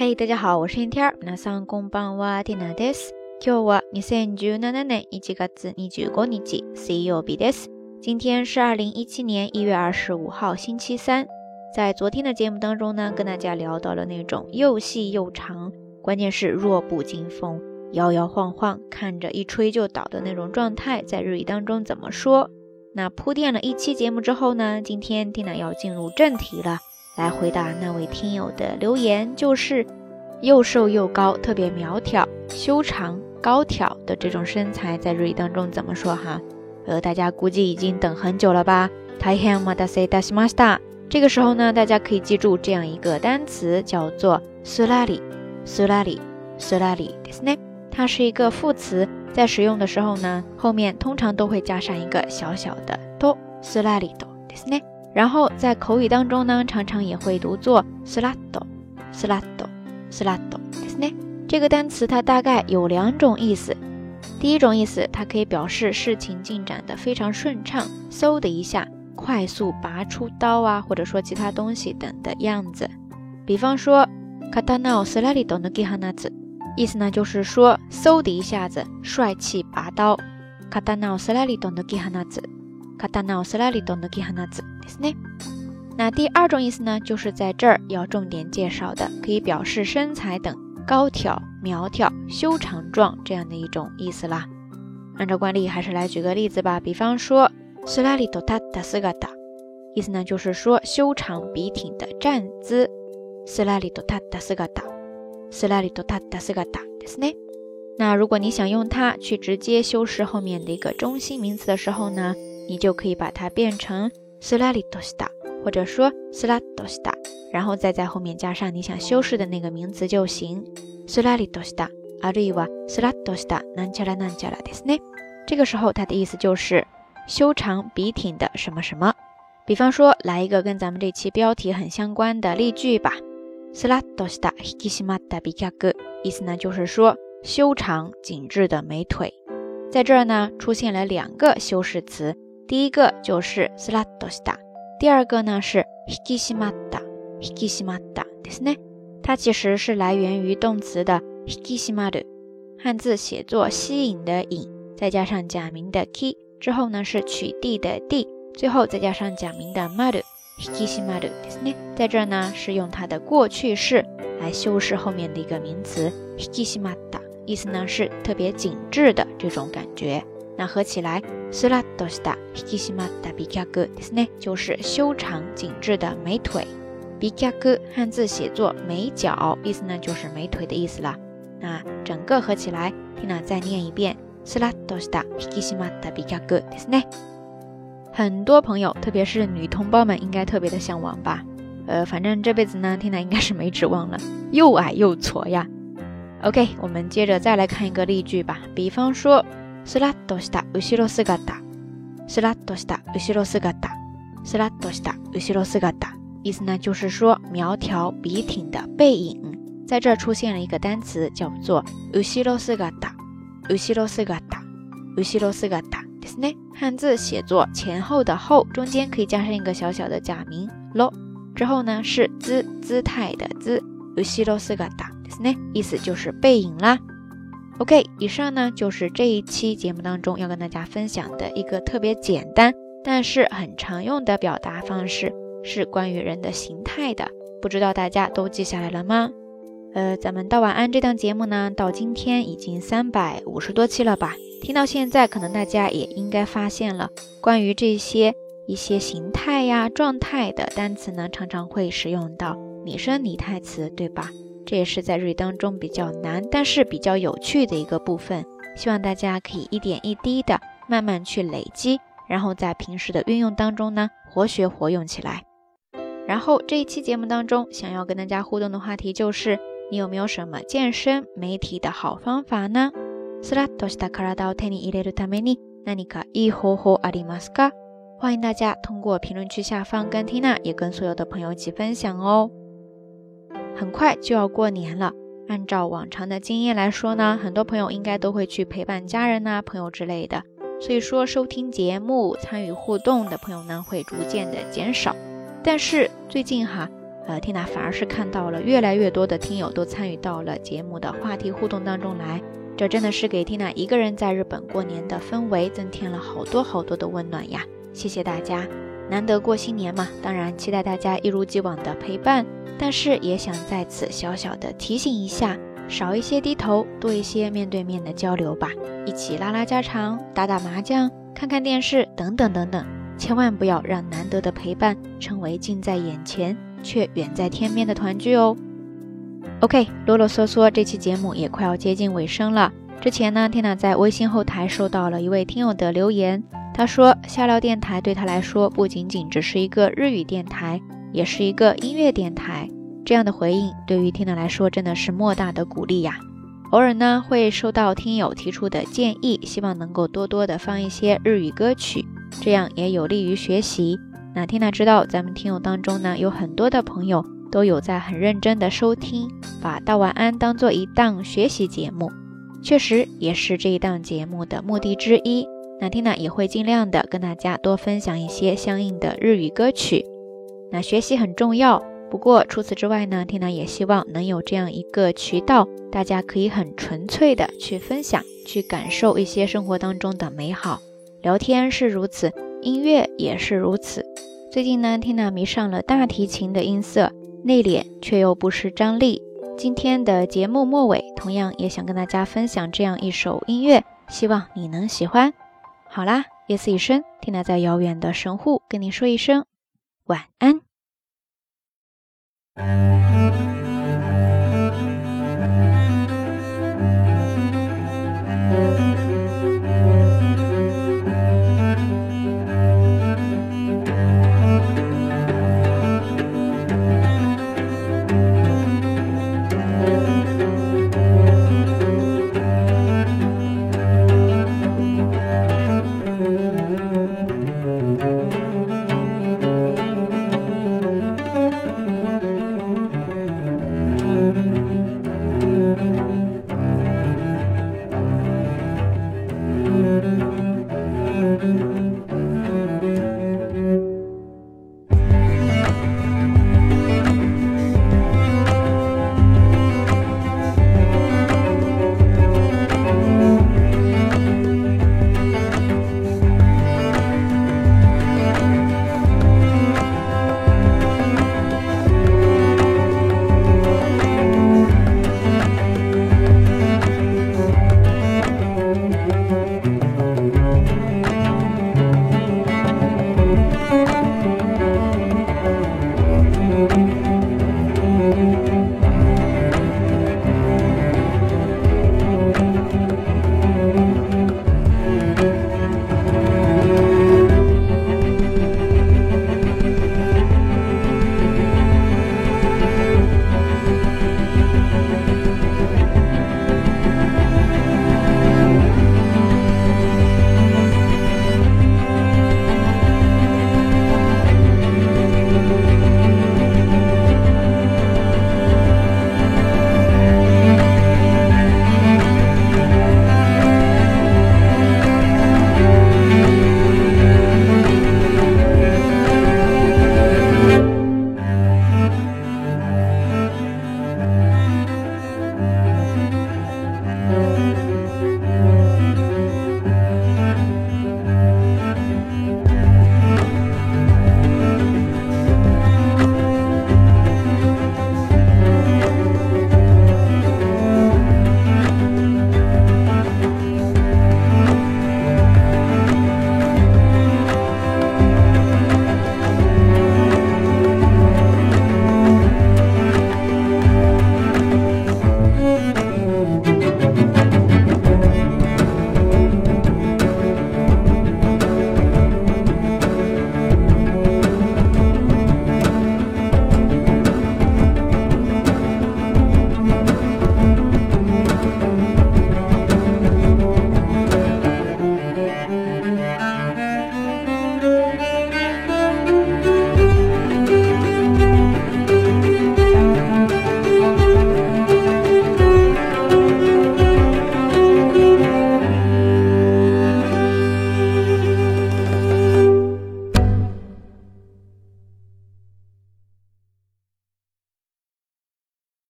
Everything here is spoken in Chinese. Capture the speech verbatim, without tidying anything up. はい、大家好，我是燕天儿。皆さんこんばんは、ティナです。今日は二千十七年一月二十五日水曜日です。今天是二零一七年一月二十五号星期三。在昨天的节目当中呢，跟大家聊到了那种又细又长，关键是弱不禁风，摇摇晃晃，看着一吹就倒的那种状态，在日语当中怎么说？那铺垫了一期节目之后呢，今天蒂娜要进入正题了，来回答那位听友的留言，就是又瘦又高，特别苗条、修长、高挑的这种身材，在日语当中怎么说哈？呃，大家估计已经等很久了吧？大変お待たせいたしました。这个时候呢，大家可以记住这样一个单词，叫做すらり、すらり、すらりですね。它是一个副词，在使用的时候呢，后面通常都会加上一个小小的と、すらりとですね。然后在口语当中呢，常常也会读作すらっと、すらっと、すらっとですね。这个单词它大概有两种意思。第一种意思，它可以表示事情进展得非常顺畅，嗖的一下，快速拔出刀啊，或者说其他东西等的样子。比方说，刀をすらりと抜き放つ，意思呢就是说，嗖的一下子，帅气拔刀。刀をすらりと抜き放つ，刀をすらりと抜き放つですね。那第二种意思呢，就是在这儿要重点介绍的，可以表示身材等高挑、苗条、修长状这样的一种意思啦。按照惯例，还是来举个例子吧。比方说，すらりと立った姿，意思呢就是说修长笔挺的站姿。すらりと立った姿，すらりと立った姿ですね。那如果你想用它去直接修饰后面的一个中心名词的时候呢，你就可以把它变成すらりとした，或者说すらっとした，然后再在后面加上你想修饰的那个名词就行。すらりとした、あるいはすらっとした、なんちゃらなんちゃらですね。这个时候它的意思就是修长笔挺的什么什么。比方说，来一个跟咱们这期标题很相关的例句吧。すらっとした引き締まった美脚，意思呢就是说修长紧致的美腿。在这儿呢出现了两个修饰词，第一个就是すらっとした，第二个呢是引き締まった、引き締まったですね。它其实是来源于动词的引き締まる，汉字写作吸引的引，再加上假名的き，之后呢是取缔的地，最后再加上假名的まる。引き締まるですね，在这呢是用它的过去式来修饰后面的一个名词引き締まった，意思呢是特别紧致的这种感觉。那合起来，すらっとした引き締まった美脚ですね，就是修长紧致的美腿。美脚汉字写作美脚，意思呢就是美腿的意思了。那整个合起来，听娜再念一遍，すらっとした引き締まった美脚ですね。很多朋友，特别是女同胞们，应该特别的向往吧？呃，反正这辈子呢，蒂娜应该是没指望了，又矮又矬呀。OK， 我们接着再来看一个例句吧。比方说，すらっとした後ろ姿，すらっとした後ろ姿，すらっとした後ろ姿，意思呢就是说苗条笔挺的背影。在这出现了一个单词，叫做後ろ姿，後ろ姿，後ろ姿ですね。汉字写作前后的后，中间可以加上一个小小的假名ろ，之后呢是姿姿态的姿，後ろ姿ですね，意思就是背影啦。OK， 以上呢就是这一期节目当中要跟大家分享的一个特别简单，但是很常用的表达方式，是关于人的形态的。不知道大家都记下来了吗？呃，咱们道晚安这档节目呢，到今天已经三百五十多期了吧。听到现在，可能大家也应该发现了，关于这些一些形态呀、状态的单词呢，常常会使用到拟声拟态词，对吧？这也是在日语当中比较难，但是比较有趣的一个部分。希望大家可以一点一滴的慢慢去累积，然后在平时的运用当中呢，活学活用起来。然后这一期节目当中，想要跟大家互动的话题就是，你有没有什么健身媒体的好方法呢？スラッとした体を手に入れるために何かいい方法ありますか？欢迎大家通过评论区下方跟缇娜也跟所有的朋友一起分享哦。很快就要过年了，按照往常的经验来说呢，很多朋友应该都会去陪伴家人啊、朋友之类的，所以说收听节目、参与互动的朋友呢，会逐渐的减少。但是最近哈，呃，缇娜反而是看到了越来越多的听友都参与到了节目的话题互动当中来，这真的是给缇娜一个人在日本过年的氛围增添了好多好多的温暖呀！谢谢大家，难得过新年嘛，当然期待大家一如既往的陪伴，但是也想在此小小的提醒一下，少一些低头，多一些面对面的交流吧，一起拉拉家常，打打麻将，看看电视等等等等，千万不要让难得的陪伴成为近在眼前却远在天边的团聚哦。 OK， 啰啰嗦嗦，这期节目也快要接近尾声了。之前呢，缇娜在微信后台收到了一位听友的留言，他说瞎聊电台对他来说不仅仅只是一个日语电台，也是一个音乐电台。这样的回应对于缇娜来说真的是莫大的鼓励呀。偶尔呢会收到听友提出的建议，希望能够多多的放一些日语歌曲，这样也有利于学习。那缇娜知道咱们听友当中呢有很多的朋友都有在很认真的收听，把道晚安当做一档学习节目，确实也是这一档节目的目的之一。那缇娜也会尽量的跟大家多分享一些相应的日语歌曲。那学习很重要，不过除此之外呢，缇娜也希望能有这样一个渠道，大家可以很纯粹的去分享，去感受一些生活当中的美好。聊天是如此，音乐也是如此。最近呢，缇娜迷上了大提琴的音色，内敛却又不失张力。今天的节目末尾，同样也想跟大家分享这样一首音乐，希望你能喜欢。好啦，夜色已深，缇娜在遥远的神户跟你说一声晚安。